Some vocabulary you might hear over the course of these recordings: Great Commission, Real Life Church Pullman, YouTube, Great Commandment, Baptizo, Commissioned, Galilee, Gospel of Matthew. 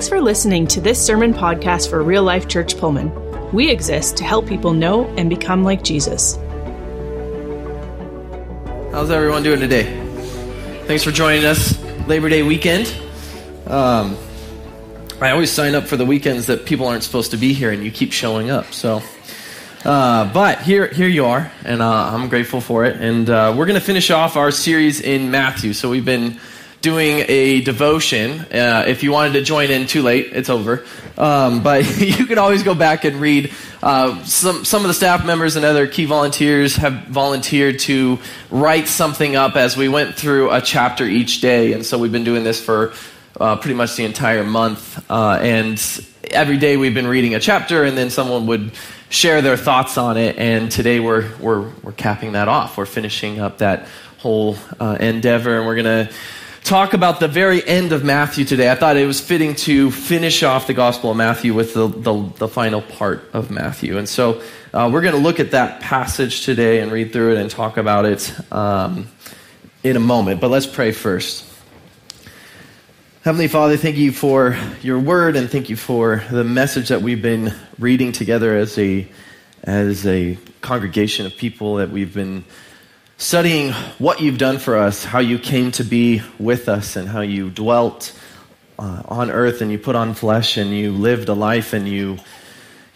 Thanks for listening to this sermon podcast for Real Life Church Pullman. We exist to help people know and become like Jesus. How's everyone doing today? Thanks for joining us Labor Day weekend. I always sign up for the weekends that people aren't supposed to be here, and you keep showing up. So, but here you are, and I'm grateful for it. And we're going to finish off our series in Matthew. So we've been doing a devotion. If you wanted to join in, too late, it's over. But you can always go back and read. Some of the staff members and other key volunteers have volunteered to write something up as we went through a chapter each day. And so we've been doing this for pretty much the entire month. And every day we've been reading a chapter, and then someone would share their thoughts on it. And today we're capping that off. We're finishing up that whole endeavor, and we're going to talk about the very end of Matthew today. I thought it was fitting to finish off the Gospel of Matthew with the final part of Matthew. And so we're going to look at that passage today and read through it and talk about it in a moment. But let's pray first. Heavenly Father, thank you for your word, and thank you for the message that we've been reading together as a congregation of people, that we've been studying what you've done for us, how you came to be with us, and how you dwelt on earth, and you put on flesh, and you lived a life, and you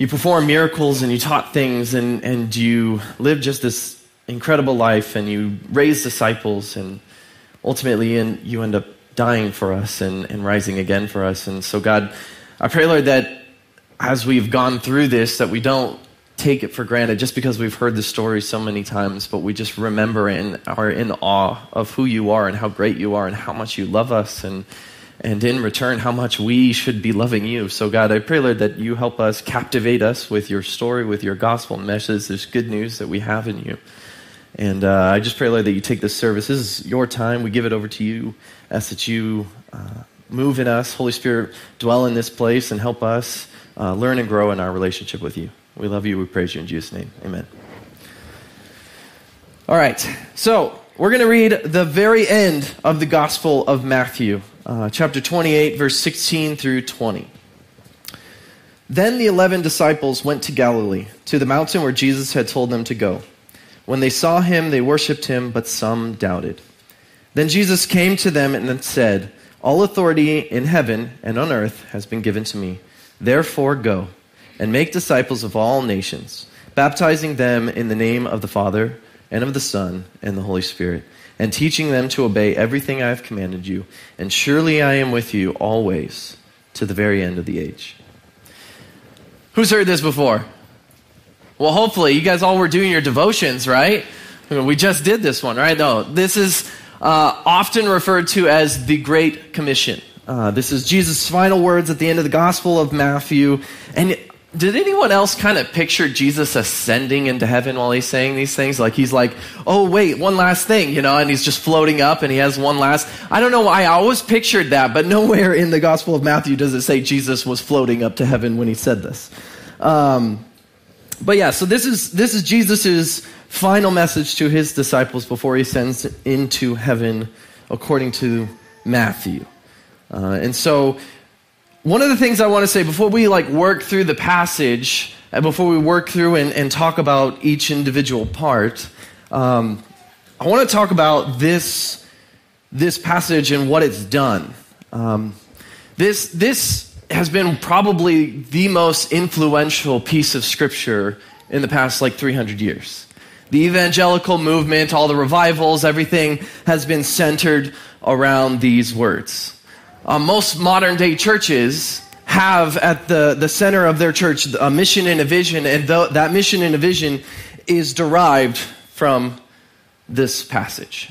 performed miracles, and you taught things, and you lived just this incredible life, and you raised disciples, and ultimately you end up dying for us and rising again for us. And so, God, I pray, Lord, that as we've gone through this, that we don't take it for granted just because we've heard the story so many times, but we just remember it and are in awe of who you are and how great you are and how much you love us, and in return, how much we should be loving you. So, God, I pray, Lord, that you help us, captivate us with your story, with your gospel message, this good news that we have in you. And I just pray, Lord, that you take this service. This is your time. We give it over to you. Ask that you move in us. Holy Spirit, dwell in this place and help us learn and grow in our relationship with you. We love you. We praise you in Jesus' name. Amen. All right. So we're going to read the very end of the Gospel of Matthew, chapter 28, verse 16 through 20. Then the 11 disciples went to Galilee, to the mountain where Jesus had told them to go. When they saw him, they worshipped him, but some doubted. Then Jesus came to them and said, "All authority in heaven and on earth has been given to me. Therefore go and make disciples of all nations, baptizing them in the name of the Father and of the Son and the Holy Spirit, and teaching them to obey everything I have commanded you. And surely I am with you always, to the very end of the age." Who's heard this before? Well, hopefully, you guys all were doing your devotions, right? I mean, we just did this one, right? No, this is often referred to as the Great Commission. This is Jesus' final words at the end of the Gospel of Matthew, and did anyone else kind of picture Jesus ascending into heaven while he's saying these things? Like he's like, oh, wait, one last thing, and he's just floating up and he has one last. I don't know why I always pictured that, but nowhere in the Gospel of Matthew does it say Jesus was floating up to heaven when he said this. But yeah, so this is Jesus' final message to his disciples before he ascends into heaven, according to Matthew. And so one of the things I want to say before we work through the passage, and before we work through and talk about each individual part, I want to talk about this passage and what it's done. This has been probably the most influential piece of Scripture in the past 300 years. The evangelical movement, all the revivals, everything has been centered around these words. Most modern-day churches have at the center of their church a mission and a vision, and that mission and a vision is derived from this passage.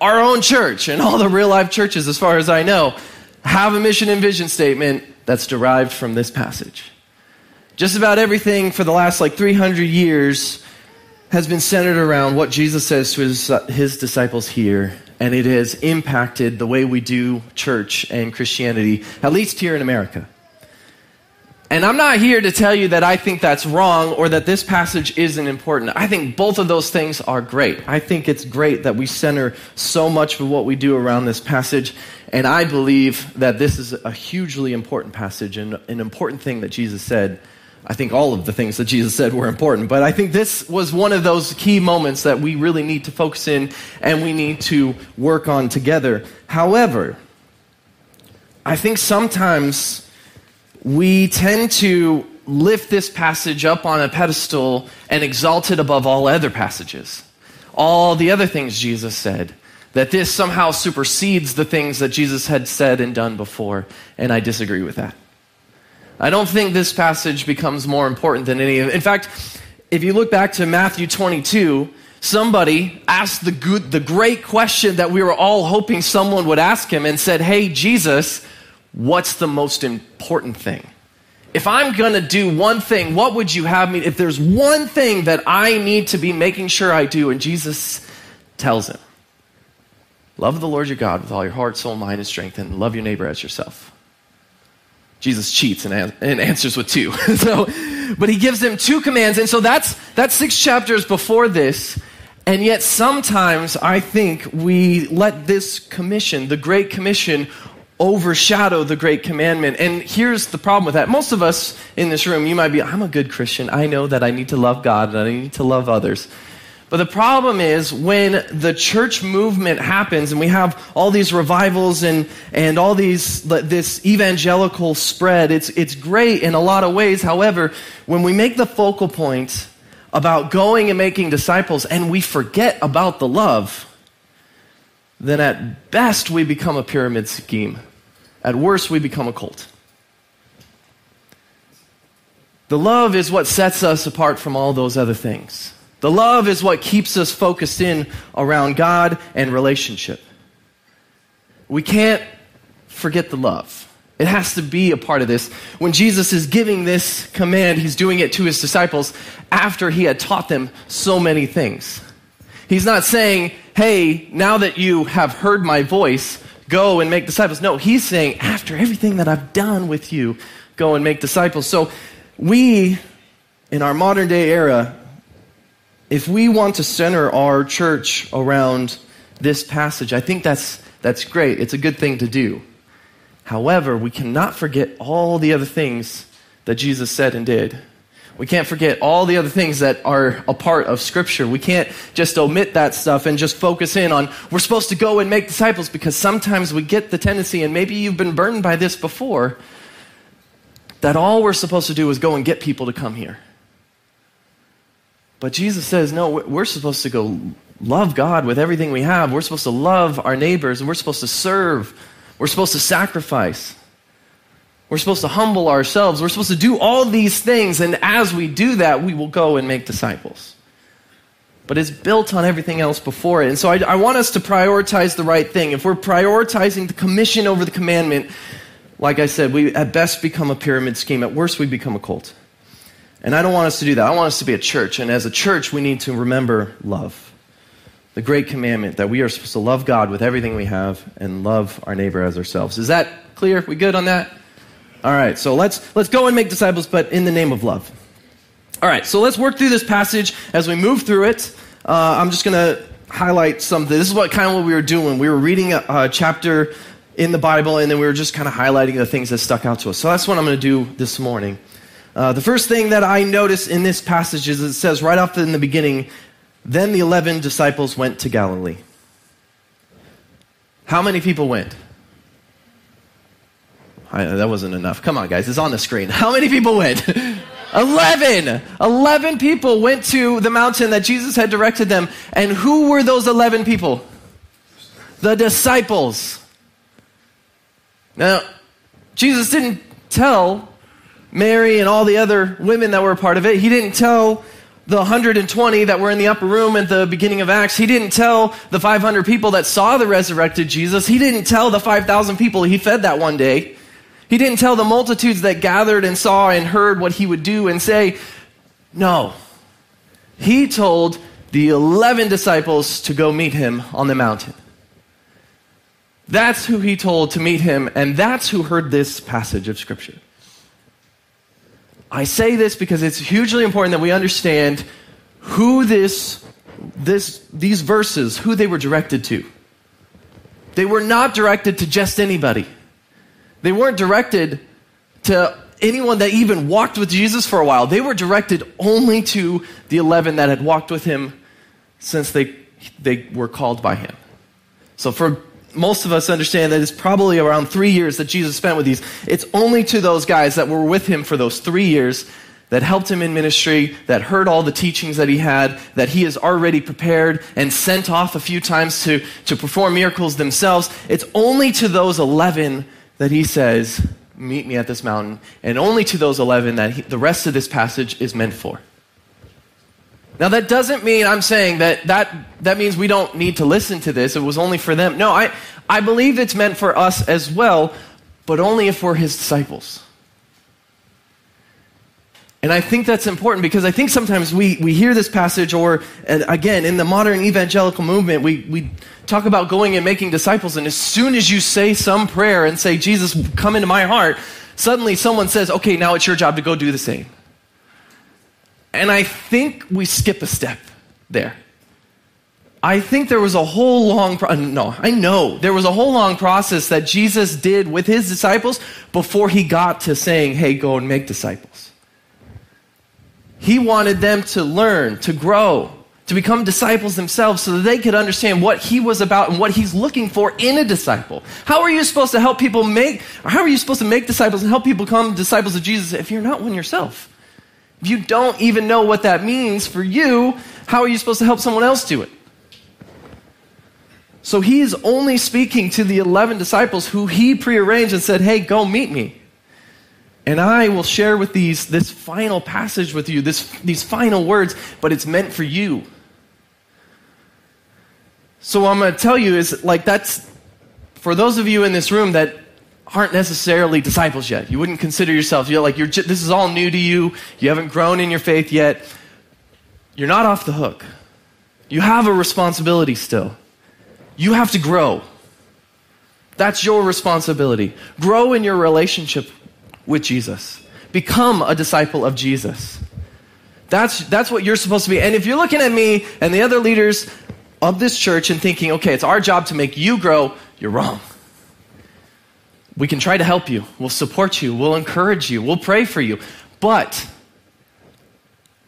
Our own church and all the real-life churches, as far as I know, have a mission and vision statement that's derived from this passage. Just about everything for the last 300 years has been centered around what Jesus says to his disciples here, and it has impacted the way we do church and Christianity, at least here in America. And I'm not here to tell you that I think that's wrong or that this passage isn't important. I think both of those things are great. I think it's great that we center so much of what we do around this passage. And I believe that this is a hugely important passage and an important thing that Jesus said. I think all of the things that Jesus said were important. But I think this was one of those key moments that we really need to focus in and we need to work on together. However, I think sometimes we tend to lift this passage up on a pedestal and exalt it above all other passages. All the other things Jesus said, that this somehow supersedes the things that Jesus had said and done before, and I disagree with that. I don't think this passage becomes more important than any of it. In fact, if you look back to Matthew 22, somebody asked the great question that we were all hoping someone would ask him and said, "Hey, Jesus, what's the most important thing? If I'm going to do one thing, what would you have me? If there's one thing that I need to be making sure I do," and Jesus tells him, "Love the Lord your God with all your heart, soul, mind, and strength, and love your neighbor as yourself." Jesus cheats and answers with two. But he gives him two commands, and so that's 6 chapters before this. And yet sometimes I think we let this commission, the Great Commission, overshadow the Great Commandment. And here's the problem with that. Most of us in this room, you might be, "I'm a good Christian. I know that I need to love God and I need to love others." But the problem is when the church movement happens and we have all these revivals and all these this evangelical spread, it's great in a lot of ways. However, when we make the focal point about going and making disciples and we forget about the love, then at best we become a pyramid scheme. At worst, we become a cult. The love is what sets us apart from all those other things. The love is what keeps us focused in around God and relationship. We can't forget the love. It has to be a part of this. When Jesus is giving this command, he's doing it to his disciples after he had taught them so many things. He's not saying, "Hey, now that you have heard my voice, go and make disciples." No, he's saying, after everything that I've done with you, go and make disciples. So we, in our modern day era, if we want to center our church around this passage, I think that's great. It's a good thing to do. However, we cannot forget all the other things that Jesus said and did. We can't forget all the other things that are a part of Scripture. We can't just omit that stuff and just focus in on, we're supposed to go and make disciples, because sometimes we get the tendency, and maybe you've been burdened by this before, that all we're supposed to do is go and get people to come here. But Jesus says, no, we're supposed to go love God with everything we have. We're supposed to love our neighbors, and we're supposed to serve. We're supposed to sacrifice. We're supposed to humble ourselves. We're supposed to do all these things, and as we do that, we will go and make disciples. But it's built on everything else before it. And so I want us to prioritize the right thing. If we're prioritizing the commission over the commandment, like I said, we at best become a pyramid scheme. At worst, we become a cult. And I don't want us to do that. I want us to be a church. And as a church, we need to remember love. The Great Commandment, that we are supposed to love God with everything we have and love our neighbor as ourselves. Is that clear? We good on that? All right, so let's go and make disciples, but in the name of love. All right, so let's work through this passage as we move through it. I'm just going to highlight something. This is what we were doing. We were reading a chapter in the Bible, and then we were just kind of highlighting the things that stuck out to us. So that's what I'm going to do this morning. The first thing that I noticed in this passage is it says right off in the beginning, "Then the 11 disciples went to Galilee." How many people went? That wasn't enough. Come on, guys. It's on the screen. How many people went? 11. 11 people went to the mountain that Jesus had directed them. And who were those 11 people? The disciples. Now, Jesus didn't tell Mary and all the other women that were a part of it. He didn't tell the 120 that were in the upper room at the beginning of Acts. He didn't tell the 500 people that saw the resurrected Jesus. He didn't tell the 5,000 people he fed that one day. He didn't tell the multitudes that gathered and saw and heard what he would do and say. No. He told the 11 disciples to go meet him on the mountain. That's who he told to meet him, and that's who heard this passage of Scripture. I say this because it's hugely important that we understand who these verses, who they were directed to. They were not directed to just anybody. They weren't directed to anyone that even walked with Jesus for a while. They were directed only to the 11 that had walked with him since they were called by him. So for most of us, understand that it's probably around 3 years that Jesus spent with these. It's only to those guys that were with him for those 3 years that helped him in ministry, that heard all the teachings that he had, that he has already prepared and sent off a few times to perform miracles themselves. It's only to those 11 that he says, meet me at this mountain, and only to those 11 that the rest of this passage is meant for. Now, that doesn't mean I'm saying that means we don't need to listen to this. It was only for them. No, I believe it's meant for us as well, but only if we're his disciples. And I think that's important because I think sometimes we hear this passage or, again, in the modern evangelical movement, we talk about going and making disciples, and as soon as you say some prayer and say, Jesus, come into my heart, suddenly someone says, okay, now it's your job to go do the same. And I think we skip a step there. I think there was a whole long process that Jesus did with his disciples before he got to saying, hey, go and make disciples. He wanted them to learn, to grow, to become disciples themselves so that they could understand what he was about and what he's looking for in a disciple. How are you supposed to help people make disciples and help people become disciples of Jesus if you're not one yourself? If you don't even know what that means for you, how are you supposed to help someone else do it? So he is only speaking to the 11 disciples who he prearranged and said, hey, go meet me. And I will share with this final passage with you, these final words, but it's meant for you. So what I'm going to tell you is, that's, for those of you in this room that aren't necessarily disciples yet. You wouldn't consider yourself, this is all new to you. You haven't grown in your faith yet. You're not off the hook. You have a responsibility still. You have to grow. That's your responsibility. Grow in your relationship with Jesus. Become a disciple of Jesus. That's what you're supposed to be. And if you're looking at me and the other leaders of this church and thinking, okay, it's our job to make you grow, you're wrong. We can try to help you. We'll support you. We'll encourage you. We'll pray for you. But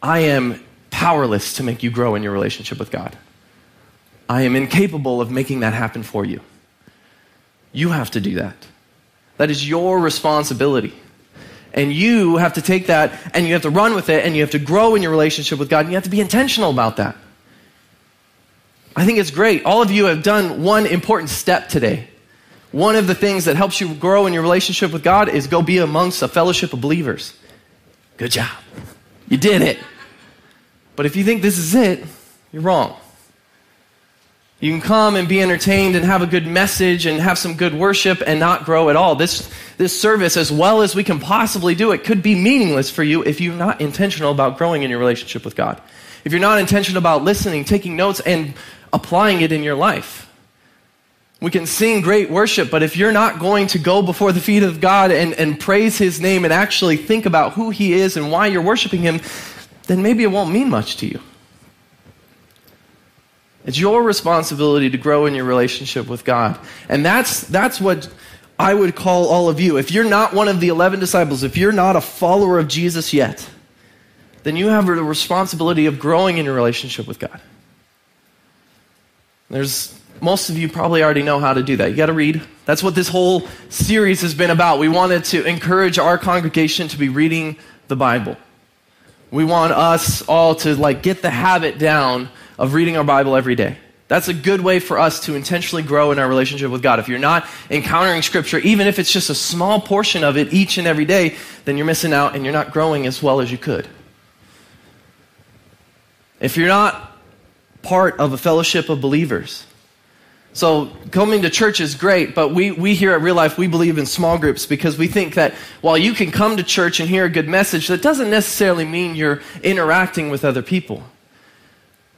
I am powerless to make you grow in your relationship with God. I am incapable of making that happen for you. You have to do that. That is your responsibility. And you have to take that and you have to run with it and you have to grow in your relationship with God and you have to be intentional about that. I think it's great. All of you have done one important step today. One of the things that helps you grow in your relationship with God is go be amongst a fellowship of believers. Good job. You did it. But if you think this is it, you're wrong. You can come and be entertained and have a good message and have some good worship and not grow at all. This service, as well as we can possibly do it, could be meaningless for you if you're not intentional about growing in your relationship with God. If you're not intentional about listening, taking notes, and applying it in your life. We can sing great worship, but if you're not going to go before the feet of God and praise his name and actually think about who he is and why you're worshiping him, then maybe it won't mean much to you. It's your responsibility to grow in your relationship with God. And that's what I would call all of you. If you're not one of the 11 disciples, if you're not a follower of Jesus yet, then you have the responsibility of growing in your relationship with God. Most of you probably already know how to do that. You got to read. That's what this whole series has been about. We wanted to encourage our congregation to be reading the Bible. We want us all to get the habit down of reading our Bible every day. That's a good way for us to intentionally grow in our relationship with God. If you're not encountering Scripture, even if it's just a small portion of it each and every day, then you're missing out and you're not growing as well as you could. If you're not part of a fellowship of believers. So coming to church is great, but we here at Real Life, we believe in small groups because we think that while you can come to church and hear a good message, that doesn't necessarily mean you're interacting with other people.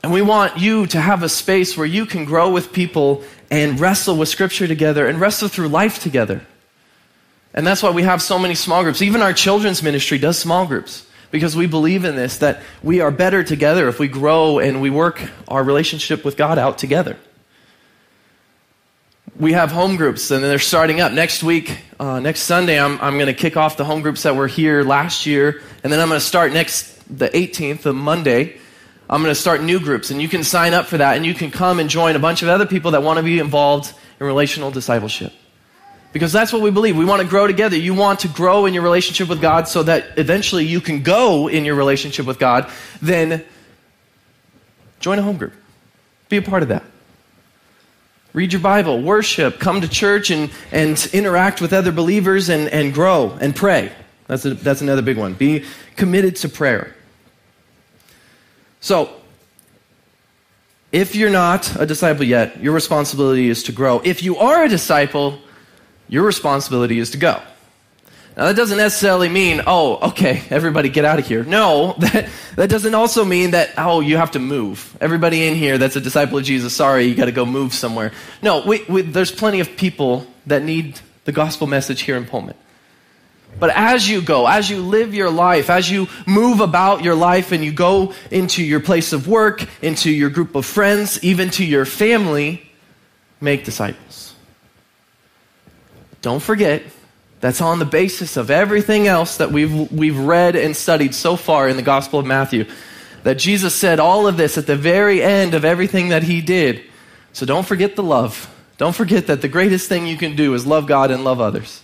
And we want you to have a space where you can grow with people and wrestle with Scripture together and wrestle through life together. And that's why we have so many small groups. Even our children's ministry does small groups, because we believe in this, that we are better together if we grow and we work our relationship with God out together. We have home groups, and they're starting up. Next Sunday, I'm going to kick off the home groups that were here last year, and then I'm going to start the 18th, the Monday, I'm going to start new groups, and you can sign up for that, and you can come and join a bunch of other people that want to be involved in relational discipleship. Because that's what we believe. We want to grow together. You want to grow in your relationship with God so that eventually you can go in your relationship with God. Then join a home group. Be a part of that. Read your Bible, worship, come to church and interact with other believers and grow and pray. That's another big one. Be committed to prayer. So, if you're not a disciple yet, your responsibility is to grow. If you are a disciple, your responsibility is to go. Now, that doesn't necessarily mean, oh, okay, everybody get out of here. No, that doesn't also mean that, oh, you have to move. Everybody in here that's a disciple of Jesus, sorry, you got to go move somewhere. No, there's plenty of people that need the gospel message here in Pullman. But as you go, as you live your life, as you move about your life and you go into your place of work, into your group of friends, even to your family, make disciples. Don't forget, that's on the basis of everything else that we've read and studied so far in the Gospel of Matthew, that Jesus said all of this at the very end of everything that he did. So don't forget the love. Don't forget that the greatest thing you can do is love God and love others.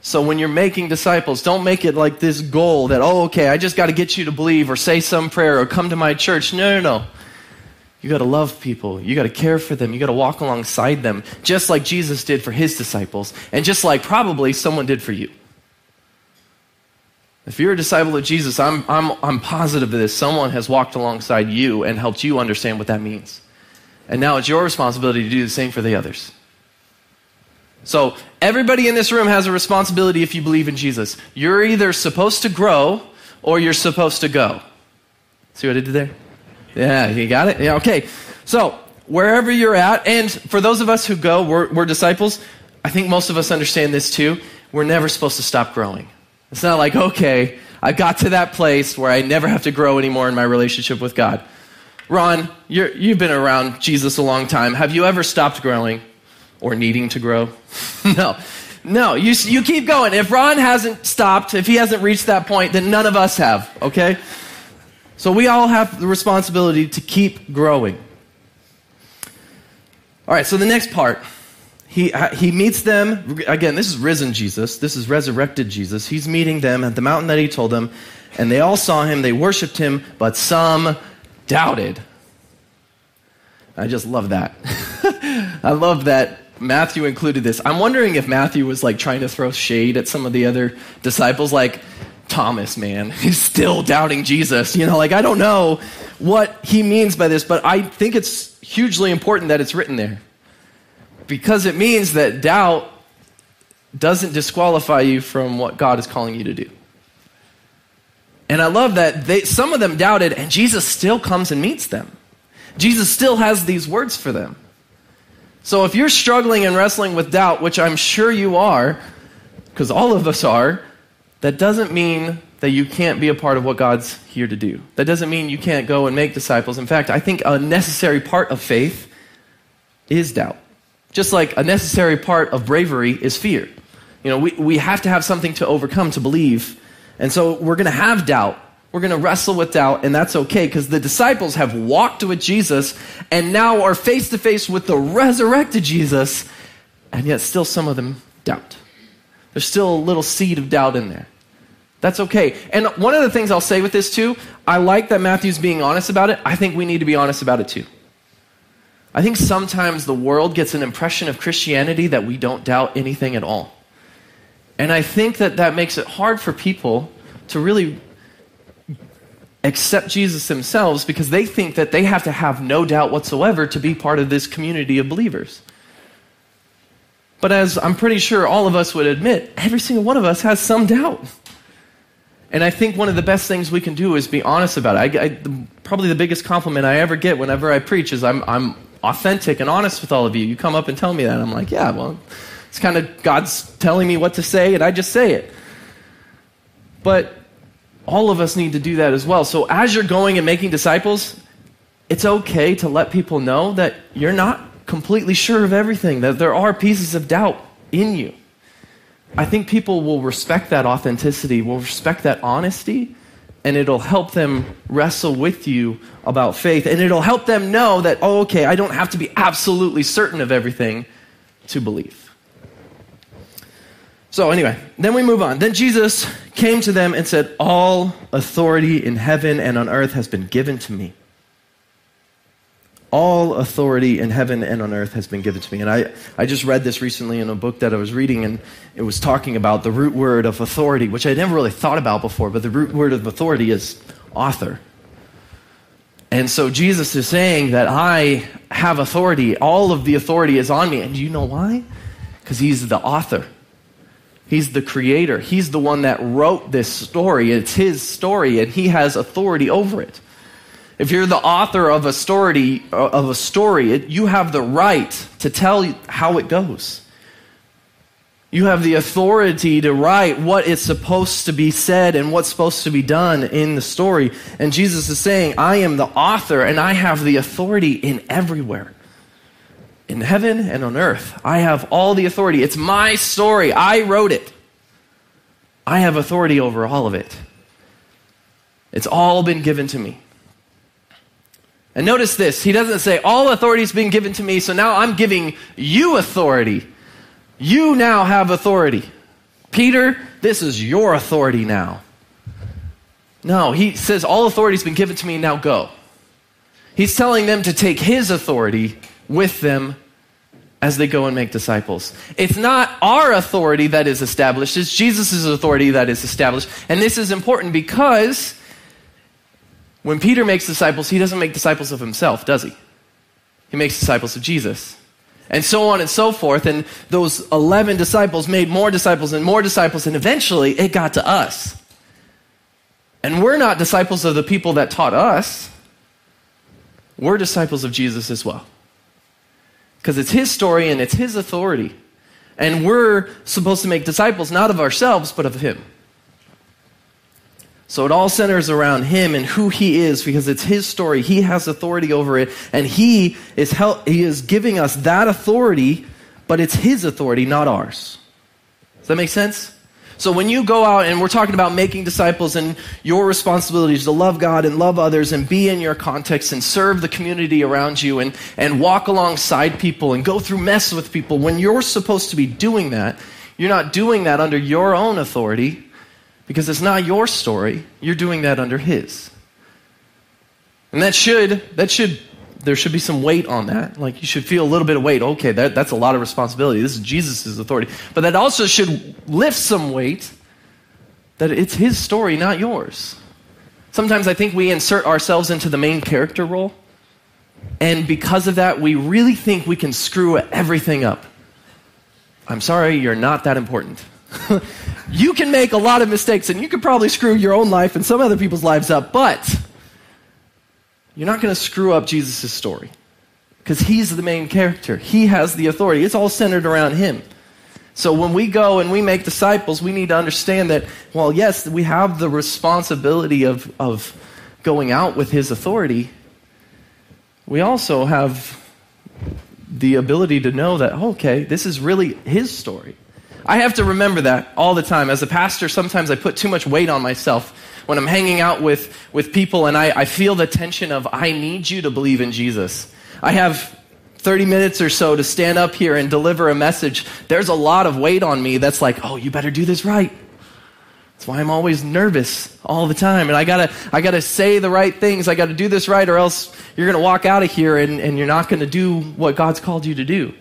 So when you're making disciples, don't make it like this goal that, oh, okay, I just got to get you to believe or say some prayer or come to my church. No. You got to love people. You got to care for them. You got to walk alongside them, just like Jesus did for his disciples and just like probably someone did for you. If you're a disciple of Jesus, I'm positive that someone has walked alongside you and helped you understand what that means. And now it's your responsibility to do the same for the others. So everybody in this room has a responsibility if you believe in Jesus. You're either supposed to grow or you're supposed to go. See what I did there? Yeah, you got it? Yeah, okay. So wherever you're at, and for those of us who go, we're disciples. I think most of us understand this too. We're never supposed to stop growing. It's not like, okay, I got to that place where I never have to grow anymore in my relationship with God. Ron, you've been around Jesus a long time. Have you ever stopped growing? Or needing to grow? No, you keep going. If Ron hasn't stopped, if he hasn't reached that point, then none of us have, okay? So we all have the responsibility to keep growing. All right, so the next part, he meets them. Again, this is risen Jesus. This is resurrected Jesus. He's meeting them at the mountain that he told them, and they all saw him, they worshiped him, but some doubted. I just love that. I love that Matthew included this. I'm wondering if Matthew was like trying to throw shade at some of the other disciples, like Thomas, man, he's still doubting Jesus. You know, like I don't know what he means by this, but I think it's hugely important that it's written there because it means that doubt doesn't disqualify you from what God is calling you to do. And I love that some of them doubted, and Jesus still comes and meets them. Jesus still has these words for them. So if you're struggling and wrestling with doubt, which I'm sure you are, because all of us are, that doesn't mean that you can't be a part of what God's here to do. That doesn't mean you can't go and make disciples. In fact, I think a necessary part of faith is doubt. Just like a necessary part of bravery is fear. You know, we have to have something to overcome, to believe. And so we're going to have doubt. We're going to wrestle with doubt, and that's okay because the disciples have walked with Jesus and now are face-to-face with the resurrected Jesus, and yet still some of them doubt. There's still a little seed of doubt in there. That's okay. And one of the things I'll say with this too, I like that Matthew's being honest about it. I think we need to be honest about it too. I think sometimes the world gets an impression of Christianity that we don't doubt anything at all. And I think that makes it hard for people to really accept Jesus themselves because they think that they have to have no doubt whatsoever to be part of this community of believers. But as I'm pretty sure all of us would admit, every single one of us has some doubt. And I think one of the best things we can do is be honest about it. Probably the biggest compliment I ever get whenever I preach is I'm authentic and honest with all of you. You come up and tell me that. I'm like, yeah, well, it's It's kind of God's telling me what to say, and I just say it. But all of us need to do that as well. So as you're going and making disciples, it's okay to let people know that you're not completely sure of everything, that there are pieces of doubt in you. I think people will respect that authenticity, will respect that honesty, and it'll help them wrestle with you about faith. And it'll help them know that, oh, okay, I don't have to be absolutely certain of everything to believe. So anyway, then we move on. Then Jesus came to them and said, "All authority in heaven and on earth has been given to me." All authority in heaven and on earth has been given to me. And I just read this recently in a book that I was reading, and it was talking about the root word of authority, which I never really thought about before, but the root word of authority is author. And so Jesus is saying that I have authority. All of the authority is on me. And do you know why? Because he's the author. He's the creator. He's the one that wrote this story. It's his story, and he has authority over it. If you're the author of a story, you have the right to tell how it goes. You have the authority to write what is supposed to be said and what's supposed to be done in the story. And Jesus is saying, I am the author, and I have the authority in everywhere. In heaven and on earth, I have all the authority. It's my story. I wrote it. I have authority over all of it. It's all been given to me. And notice this, he doesn't say, all authority has been given to me, so now I'm giving you authority. You now have authority. Peter, this is your authority now. No, he says, all authority has been given to me, now go. He's telling them to take his authority with them as they go and make disciples. It's not our authority that is established, it's Jesus' authority that is established. And this is important because when Peter makes disciples, he doesn't make disciples of himself, does he? He makes disciples of Jesus. And so on and so forth. And those 11 disciples made more disciples, and eventually it got to us. And we're not disciples of the people that taught us. We're disciples of Jesus as well. Because it's his story and it's his authority. And we're supposed to make disciples not of ourselves, but of him. So it all centers around him and who he is, because it's his story. He has authority over it, and he is giving us that authority, but it's his authority, not ours. Does that make sense? So when you go out, and we're talking about making disciples, and your responsibility is to love God and love others and be in your context and serve the community around you and walk alongside people and go through mess with people, when you're supposed to be doing that, you're not doing that under your own authority, because it's not your story, you're doing that under his. And there should be some weight on that. Like, you should feel a little bit of weight. Okay, that's a lot of responsibility. This is Jesus' authority. But that also should lift some weight that it's his story, not yours. Sometimes I think we insert ourselves into the main character role, and because of that, we really think we can screw everything up. I'm sorry, you're not that important. You can make a lot of mistakes, and you could probably screw your own life and some other people's lives up, but you're not going to screw up Jesus' story, because he's the main character. He has the authority. It's all centered around him. So when we go and we make disciples, we need to understand that, well, yes, we have the responsibility of going out with his authority. We also have the ability to know that, okay, this is really his story. I have to remember that all the time. As a pastor, sometimes I put too much weight on myself when I'm hanging out with people, and I feel the tension of, I need you to believe in Jesus. I have 30 minutes or so to stand up here and deliver a message. There's a lot of weight on me that's like, oh, you better do this right. That's why I'm always nervous all the time, and I gotta say the right things. I gotta do this right, or else you're gonna walk out of here and you're not gonna do what God's called you to do.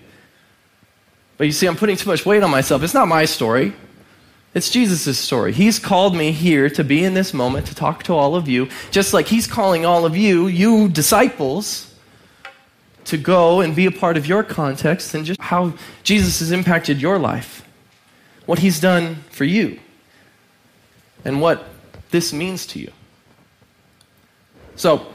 But you see, I'm putting too much weight on myself. It's not my story. It's Jesus' story. He's called me here to be in this moment, to talk to all of you, just like he's calling all of you disciples, to go and be a part of your context and just how Jesus has impacted your life, what he's done for you, and what this means to you. So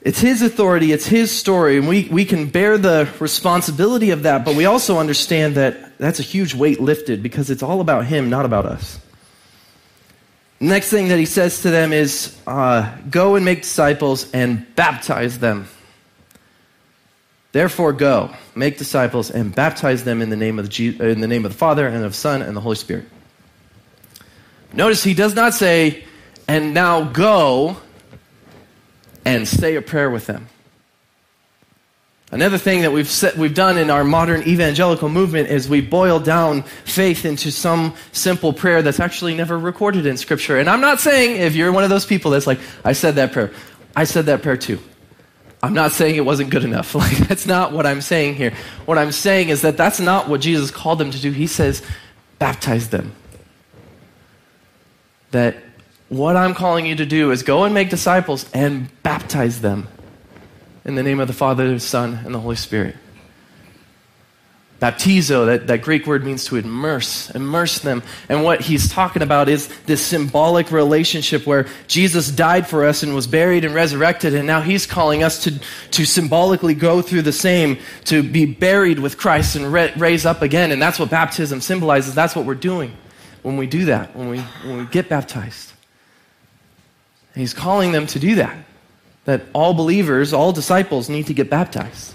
it's his authority, it's his story, and we can bear the responsibility of that, but we also understand that that's a huge weight lifted because it's all about him, not about us. Next thing that he says to them is, go and make disciples and baptize them. Therefore go, make disciples and baptize them in the name of the Father and of the Son and the Holy Spirit. Notice he does not say, and now go and say a prayer with them. Another thing that we've done in our modern evangelical movement is we boil down faith into some simple prayer that's actually never recorded in Scripture. And I'm not saying, if you're one of those people that's like, I said that prayer too. I'm not saying it wasn't good enough. Like, that's not what I'm saying here. What I'm saying is that that's not what Jesus called them to do. He says, baptize them. That what I'm calling you to do is go and make disciples and baptize them. In the name of the Father, the Son, and the Holy Spirit. Baptizo, that Greek word means to immerse them. And what he's talking about is this symbolic relationship where Jesus died for us and was buried and resurrected, and now he's calling us to symbolically go through the same, to be buried with Christ and raise up again. And that's what baptism symbolizes. That's what we're doing when we do that, when we get baptized. And he's calling them to do that. That all believers, all disciples need to get baptized.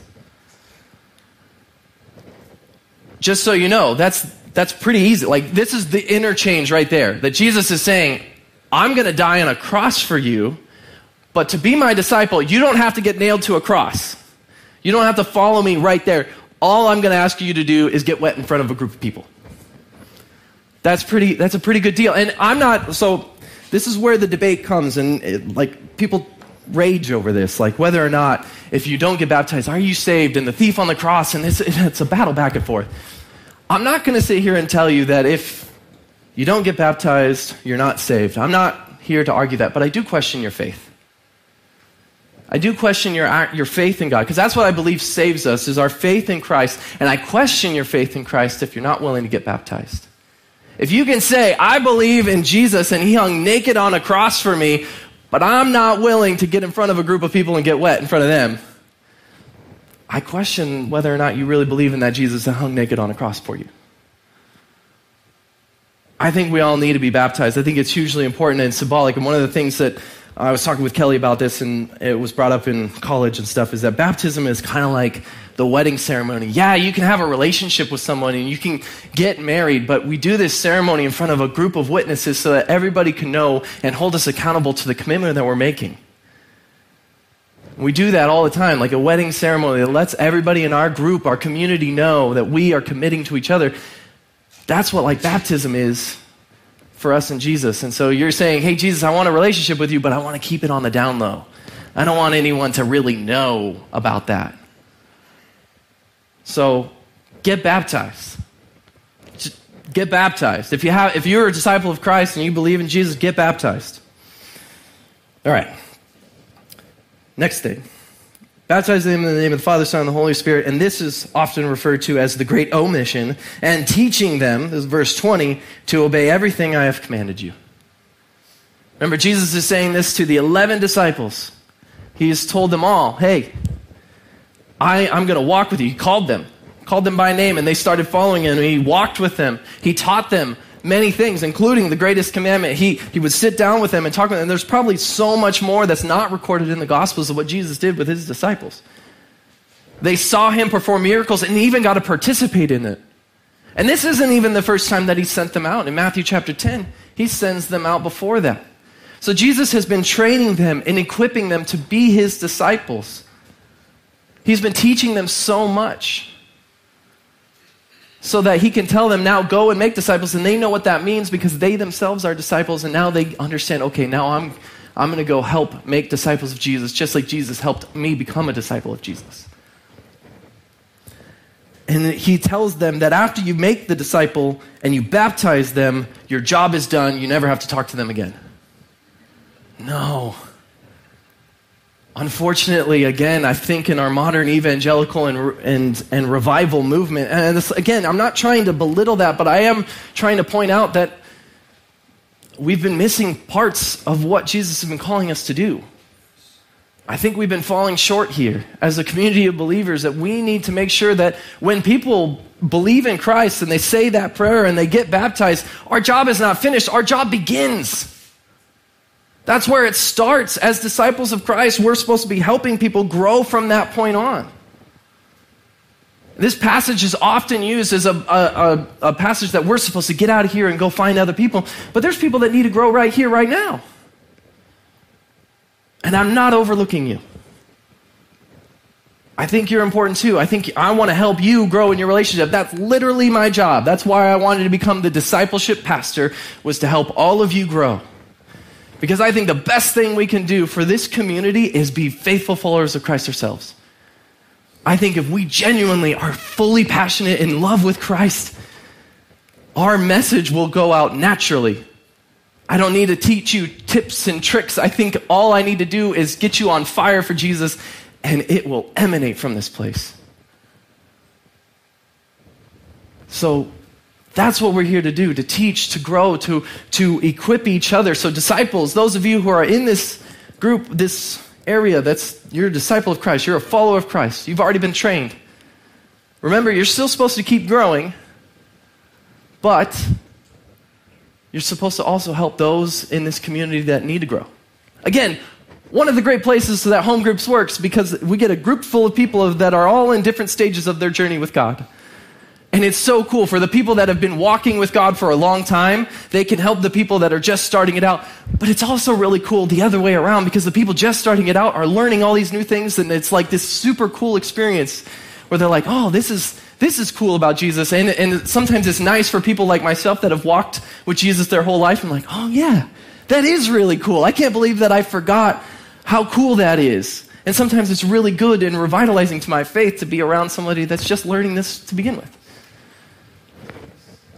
Just so you know, that's pretty easy. Like, this is the interchange right there. That Jesus is saying, I'm going to die on a cross for you, but to be my disciple, you don't have to get nailed to a cross. You don't have to follow me right there. All I'm going to ask you to do is get wet in front of a group of people. That's a pretty good deal. And so this is where the debate comes, and people rage over this, like whether or not, if you don't get baptized, are you saved? And the thief on the cross, and it's a battle back and forth. I'm not going to sit here and tell you that if you don't get baptized, you're not saved. I'm not here to argue that, but I do question your faith. I do question your faith in God, because that's what I believe saves us, is our faith in Christ, and I question your faith in Christ if you're not willing to get baptized. If you can say, I believe in Jesus, and he hung naked on a cross for me, but I'm not willing to get in front of a group of people and get wet in front of them, I question whether or not you really believe in that Jesus that hung naked on a cross for you. I think we all need to be baptized. I think it's hugely important and symbolic. And one of the things that I was talking with Kelly about this, and it was brought up in college and stuff, is that baptism is kind of like the wedding ceremony. Yeah, you can have a relationship with someone and you can get married, but we do this ceremony in front of a group of witnesses so that everybody can know and hold us accountable to the commitment that we're making. We do that all the time, like a wedding ceremony that lets everybody in our group, our community, know that we are committing to each other. That's what baptism is for us in Jesus. And so you're saying, hey, Jesus, I want a relationship with you, but I want to keep it on the down low. I don't want anyone to really know about that. So get baptized. Just get baptized. If you're a disciple of Christ and you believe in Jesus, get baptized. All right. Next thing. Baptize them in the name of the Father, Son, and the Holy Spirit. And this is often referred to as the Great Omission. And teaching them, this is verse 20, to obey everything I have commanded you. Remember, Jesus is saying this to the 11 disciples. He has told them all, hey, I'm going to walk with you. He called them by name, and they started following him. And he walked with them. He taught them many things, including the greatest commandment. He would sit down with them and talk with them. And there's probably so much more that's not recorded in the Gospels of what Jesus did with his disciples. They saw him perform miracles and even got to participate in it. And this isn't even the first time that he sent them out. In Matthew chapter 10, he sends them out before that. So Jesus has been training them and equipping them to be his disciples. He's been teaching them so much so that he can tell them, now go and make disciples, and they know what that means because they themselves are disciples, and now they understand, okay, now I'm going to go help make disciples of Jesus, just like Jesus helped me become a disciple of Jesus. And he tells them that after you make the disciple and you baptize them, your job is done, you never have to talk to them again. No. Unfortunately, again, I think in our modern evangelical and revival movement, and this, again, I'm not trying to belittle that, but I am trying to point out that we've been missing parts of what Jesus has been calling us to do. I think we've been falling short here as a community of believers, that we need to make sure that when people believe in Christ and they say that prayer and they get baptized, our job is not finished. Our job begins. That's where it starts. As disciples of Christ, we're supposed to be helping people grow from that point on. This passage is often used as a passage that we're supposed to get out of here and go find other people. But there's people that need to grow right here, right now. And I'm not overlooking you. I think you're important too. I want to help you grow in your relationship. That's literally my job. That's why I wanted to become the discipleship pastor, was to help all of you grow. Because I think the best thing we can do for this community is be faithful followers of Christ ourselves. I think if we genuinely are fully passionate in love with Christ, our message will go out naturally. I don't need to teach you tips and tricks. I think all I need to do is get you on fire for Jesus, and it will emanate from this place. So that's what we're here to do, to teach, to grow, to equip each other. So disciples, those of you who are in this group, this area, you're a disciple of Christ. You're a follower of Christ. You've already been trained. Remember, you're still supposed to keep growing, but you're supposed to also help those in this community that need to grow. Again, one of the great places that home groups works, because we get a group full of people that are all in different stages of their journey with God. And it's so cool. For the people that have been walking with God for a long time, they can help the people that are just starting it out. But it's also really cool the other way around, because the people just starting it out are learning all these new things, and it's like this super cool experience where they're like, oh, this is cool about Jesus. And sometimes it's nice for people like myself that have walked with Jesus their whole life. I'm like, oh yeah, that is really cool. I can't believe that I forgot how cool that is. And sometimes it's really good and revitalizing to my faith to be around somebody that's just learning this to begin with.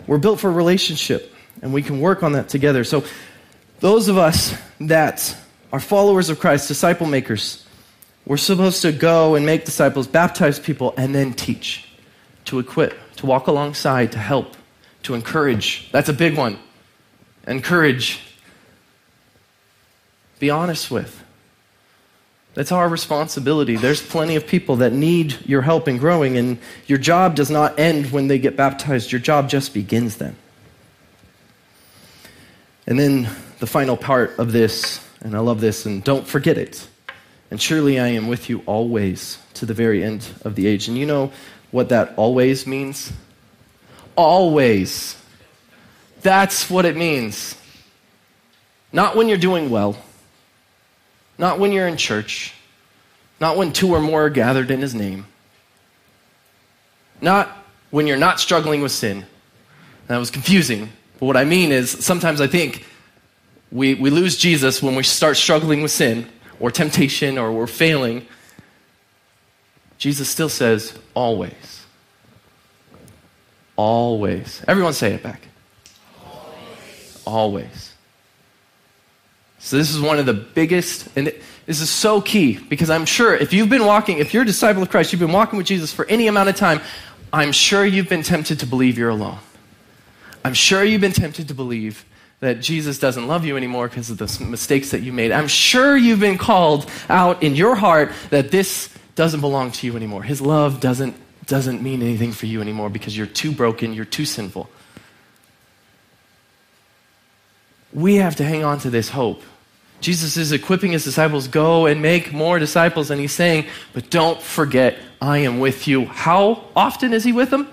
We're built for a relationship, and we can work on that together. So those of us that are followers of Christ, disciple makers, we're supposed to go and make disciples, baptize people, and then teach, to equip, to walk alongside, to help, to encourage. That's a big one. Encourage. Be honest with. That's our responsibility. There's plenty of people that need your help in growing, and your job does not end when they get baptized. Your job just begins then. And then the final part of this, and I love this, and don't forget it. And surely I am with you always, to the very end of the age. And you know what that always means? Always. That's what it means. Not when you're doing well. Not when you're in church. Not when two or more are gathered in his name. Not when you're not struggling with sin. That was confusing. But what I mean is, sometimes I think we lose Jesus when we start struggling with sin or temptation, or we're failing. Jesus still says, always. Always. Everyone say it back. Always. Always. So this is one of the biggest, and this is so key, because I'm sure if you're a disciple of Christ, you've been walking with Jesus for any amount of time, I'm sure you've been tempted to believe you're alone. I'm sure you've been tempted to believe that Jesus doesn't love you anymore because of the mistakes that you made. I'm sure you've been called out in your heart that this doesn't belong to you anymore. His love doesn't mean anything for you anymore because you're too broken, you're too sinful. We have to hang on to this hope. Jesus is equipping his disciples, go and make more disciples. And he's saying, but don't forget, I am with you. How often is he with them?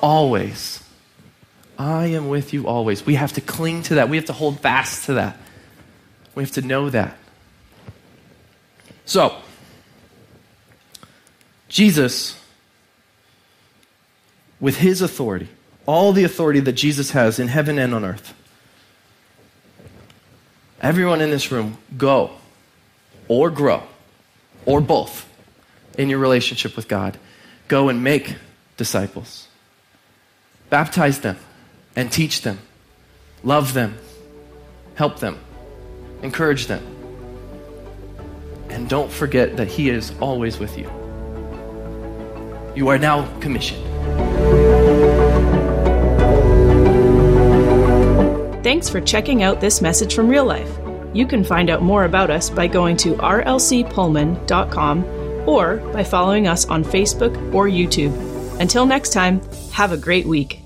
Always. I am with you always. We have to cling to that. We have to hold fast to that. We have to know that. So, Jesus, with his authority, all the authority that Jesus has in heaven and on earth, everyone in this room, go or grow or both in your relationship with God. Go and make disciples. Baptize them and teach them. Love them. Help them. Encourage them. And don't forget that he is always with you. You are now commissioned. Thanks for checking out this message from Real Life. You can find out more about us by going to rlcpullman.com or by following us on Facebook or YouTube. Until next time, have a great week.